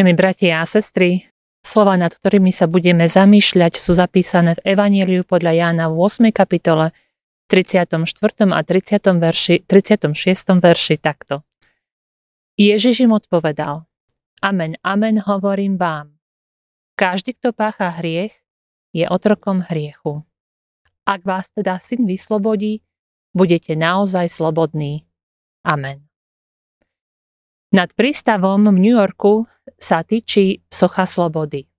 Milí bratia a sestry, slova, nad ktorými sa budeme zamýšľať, sú zapísané v Evanjeliu podľa Jána v 8. kapitole, 34. a 36. verši takto. Ježiš im odpovedal: Amen, amen, hovorím vám. Každý, kto pácha hriech, je otrokom hriechu. Ak vás teda Syn vyslobodí, budete naozaj slobodní. Amen. Nad prístavom v New Yorku sa tyčí socha slobody.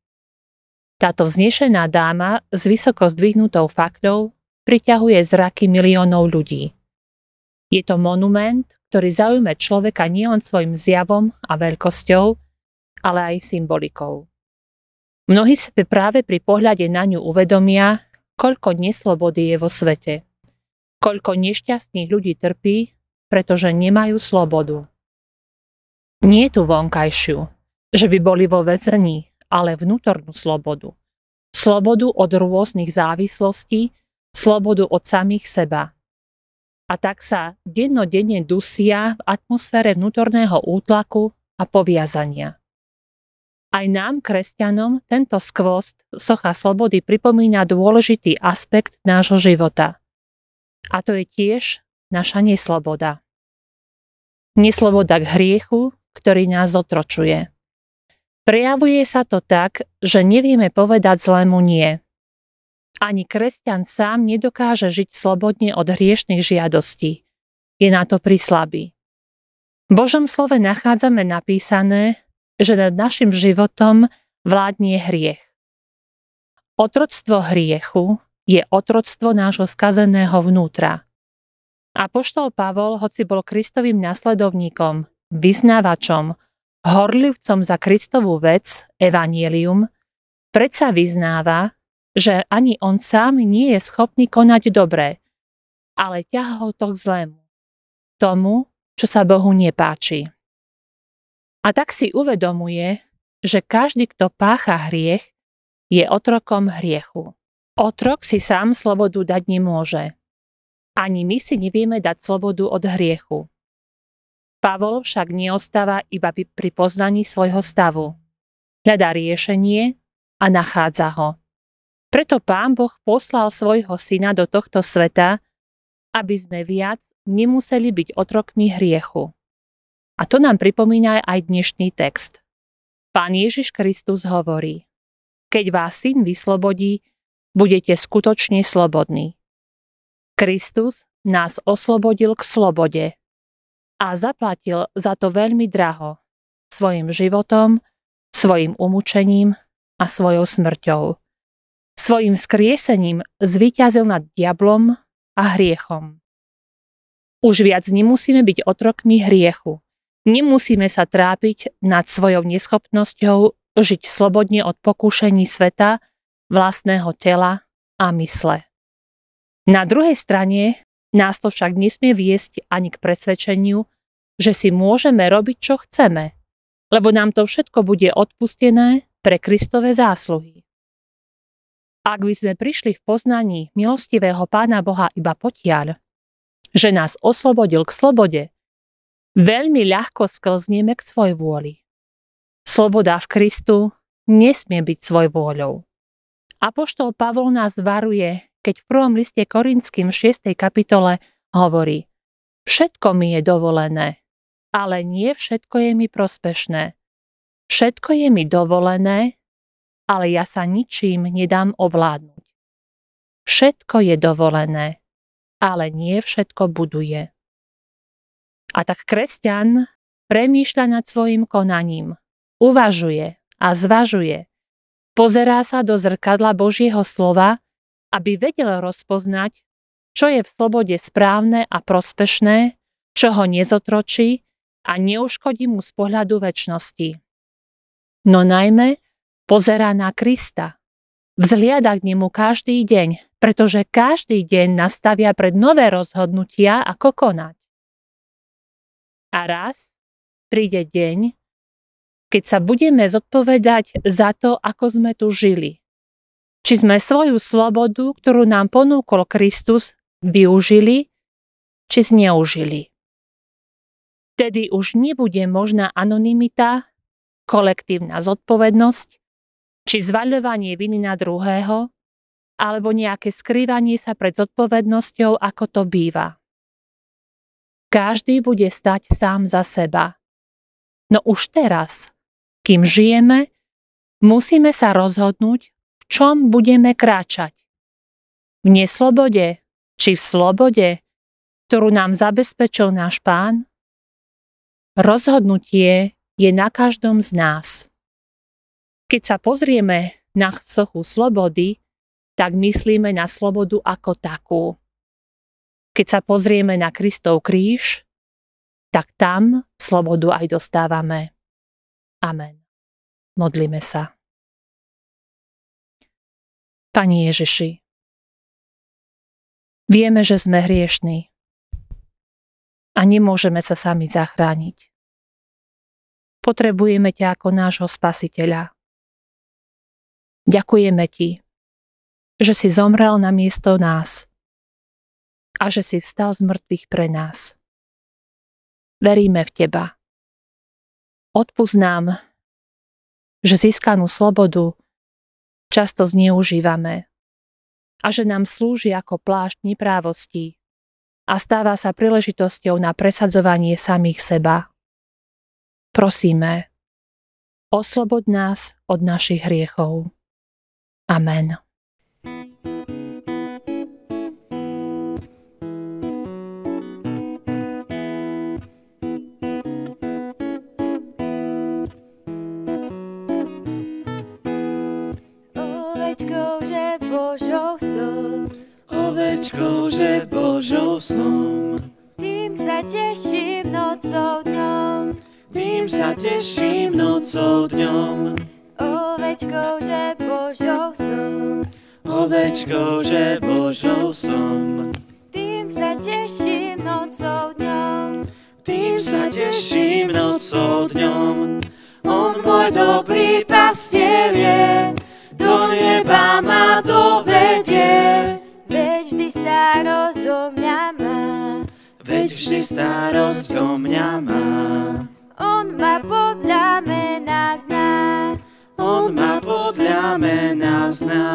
Táto vznešená dáma s vysoko zdvihnutou fakľou priťahuje zraky miliónov ľudí. Je to monument, ktorý zaujme človeka nielen svojim zjavom a veľkosťou, ale aj symbolikou. Mnohí sa práve pri pohľade na ňu uvedomia, koľko neslobody je vo svete, koľko nešťastných ľudí trpí, pretože nemajú slobodu. Nie tu vonkajšiu, že by boli vo väzení, ale vnútornú slobodu. Slobodu od rôznych závislostí, slobodu od samých seba. A tak sa dennodenne dusia v atmosfére vnútorného útlaku a poviazania. Aj nám, kresťanom, tento skvost socha slobody pripomína dôležitý aspekt nášho života. A to je tiež naša nesloboda. Nesloboda k hriechu, ktorý nás otročuje. Prejavuje sa to tak, že nevieme povedať zlému nie. Ani kresťan sám nedokáže žiť slobodne od hriešnych žiadostí. Je na to prislabý. V Božom slove nachádzame napísané, že nad našim životom vládne hriech. Otroctvo hriechu je otroctvo nášho skazeného vnútra. Apoštol Pavol, hoci bol Kristovým nasledovníkom, vyznávačom, horlivcom za Kristovú vec, evanjelium, predsa vyznáva, že ani on sám nie je schopný konať dobré, ale ťahá ho to k zlému, tomu, čo sa Bohu nepáči. A tak si uvedomuje, že každý, kto pácha hriech, je otrokom hriechu. Otrok si sám slobodu dať nemôže. Ani my si nevieme dať slobodu od hriechu. Pavol však neostáva iba pri poznaní svojho stavu. Hľadá riešenie a nachádza ho. Preto Pán Boh poslal svojho Syna do tohto sveta, aby sme viac nemuseli byť otrokmi hriechu. A to nám pripomína aj dnešný text. Pán Ježiš Kristus hovorí: Keď vás Syn vyslobodí, budete skutočne slobodní. Kristus nás oslobodil k slobode a zaplatil za to veľmi draho, svojim životom, svojim umúčením a svojou smrťou. Svojim skriesením zvíťazil nad diablom a hriechom. Už viac nemusíme byť otrokmi hriechu. Nemusíme sa trápiť nad svojou neschopnosťou žiť slobodne od pokúšení sveta, vlastného tela a mysle. Na druhej strane nás to však nesmie viesť ani k presvedčeniu, že si môžeme robiť, čo chceme, lebo nám to všetko bude odpustené pre Kristove zásluhy. Ak by sme prišli v poznaní milostivého Pána Boha iba potiaľ, že nás oslobodil k slobode, veľmi ľahko sklzneme k svojej vôli. Sloboda v Kristu nesmie byť svoj vôľou. Apoštol Pavol nás varuje, keď v prvom liste Korintským 6. kapitole hovorí: Všetko mi je dovolené, ale nie všetko je mi prospešné. Všetko je mi dovolené, ale ja sa ničím nedám ovládnuť. Všetko je dovolené, ale nie všetko buduje. A tak kresťan premýšľa nad svojim konaním, uvažuje a zvažuje, pozerá sa do zrkadla Božieho slova, aby vedel rozpoznať, čo je v slobode správne a prospešné, čo ho nezotročí a neuškodí mu z pohľadu večnosti. No najmä pozerá na Krista. Vzhliada k nemu každý deň, pretože každý deň nastavia pred nové rozhodnutia, ako konať. A raz príde deň, keď sa budeme zodpovedať za to, ako sme tu žili. Či sme svoju slobodu, ktorú nám ponúkol Kristus, využili, či zneužili. Tedy už nebude možná anonymita, kolektívna zodpovednosť, či zvaľovanie viny na druhého, alebo nejaké skrývanie sa pred zodpovednosťou, ako to býva. Každý bude stať sám za seba. No už teraz, kým žijeme, musíme sa rozhodnúť, v čom budeme kráčať. V neslobode, či v slobode, ktorú nám zabezpečil náš Pán? Rozhodnutie je na každom z nás. Keď sa pozrieme na sochu slobody, tak myslíme na slobodu ako takú. Keď sa pozrieme na Kristov kríž, tak tam slobodu aj dostávame. Amen. Modlíme sa. Pane Ježiši, vieme, že sme hriešní a nemôžeme sa sami zachrániť. Potrebujeme ťa ako nášho Spasiteľa. Ďakujeme ti, že si zomrel na miesto nás a že si vstal z mŕtvych pre nás. Veríme v teba. Odpusť nám, že získanú slobodu často zneužívame a že nám slúži ako plášť neprávostí a stáva sa príležitosťou na presadzovanie samých seba. Prosíme, osloboď nás od našich hriechov. Amen. Ovečkou, že Božou som. Tým sa teším nocou dňom. Tým sa teším nocou dňom. Ovečkou, že Božou som. Ovečkou, že Božou som. Tým sa teším nocou dňom. Tým sa teším nocou dňom. On môj dobrý pastier je, do neba ma dovedie. Starosť o mňa má. Veď vždy starosť o mňa má. On ma podľa mena zná. On ma podľa mena zná.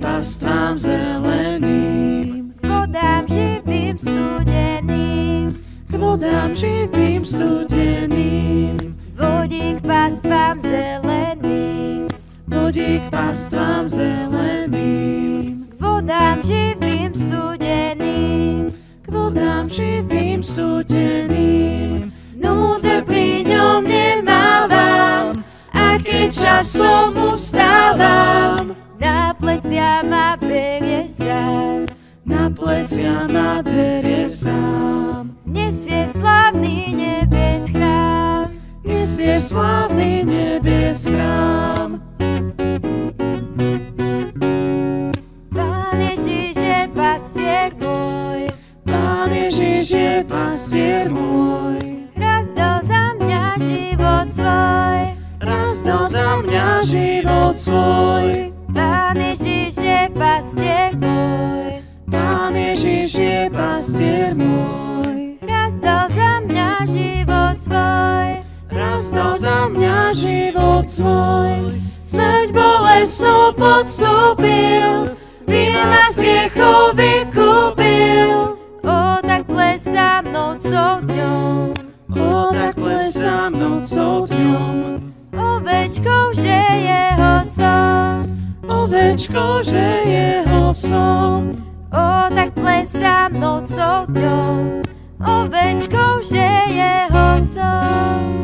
Pastvám zeleným, k vodám živým studeným, vodík pastvám zeleným, vodík pastvám zeleným, k vodám živým studeným, k vodám živým studeným. Núdze pri ňom nemávam, a keď časom ustávam, na plecia ma berie sám, na plecia ma berie sám. Nesie v slávny nebies chrám, nesie v slávny nebies chrám. Pán Ježiš je pastier môj, Pán Ježiš je pastier môj. Raz dal za mňa život svoj, raz dal za mňa život svoj. Pán Ježiš je pastier môj, Pán Ježiš je pastier môj. Raz dal za mňa život svoj, raz dal za mňa život svoj. Smrť bolesnú podstúpil, by ma z hriechov vykúpil. O, tak plesám nocou dňom, o, tak plesám nocou dňom. Ovečkou, že jeho som, ovečko, že jeho som. O, tak plesám nocou dňom, ovečko, že jeho som.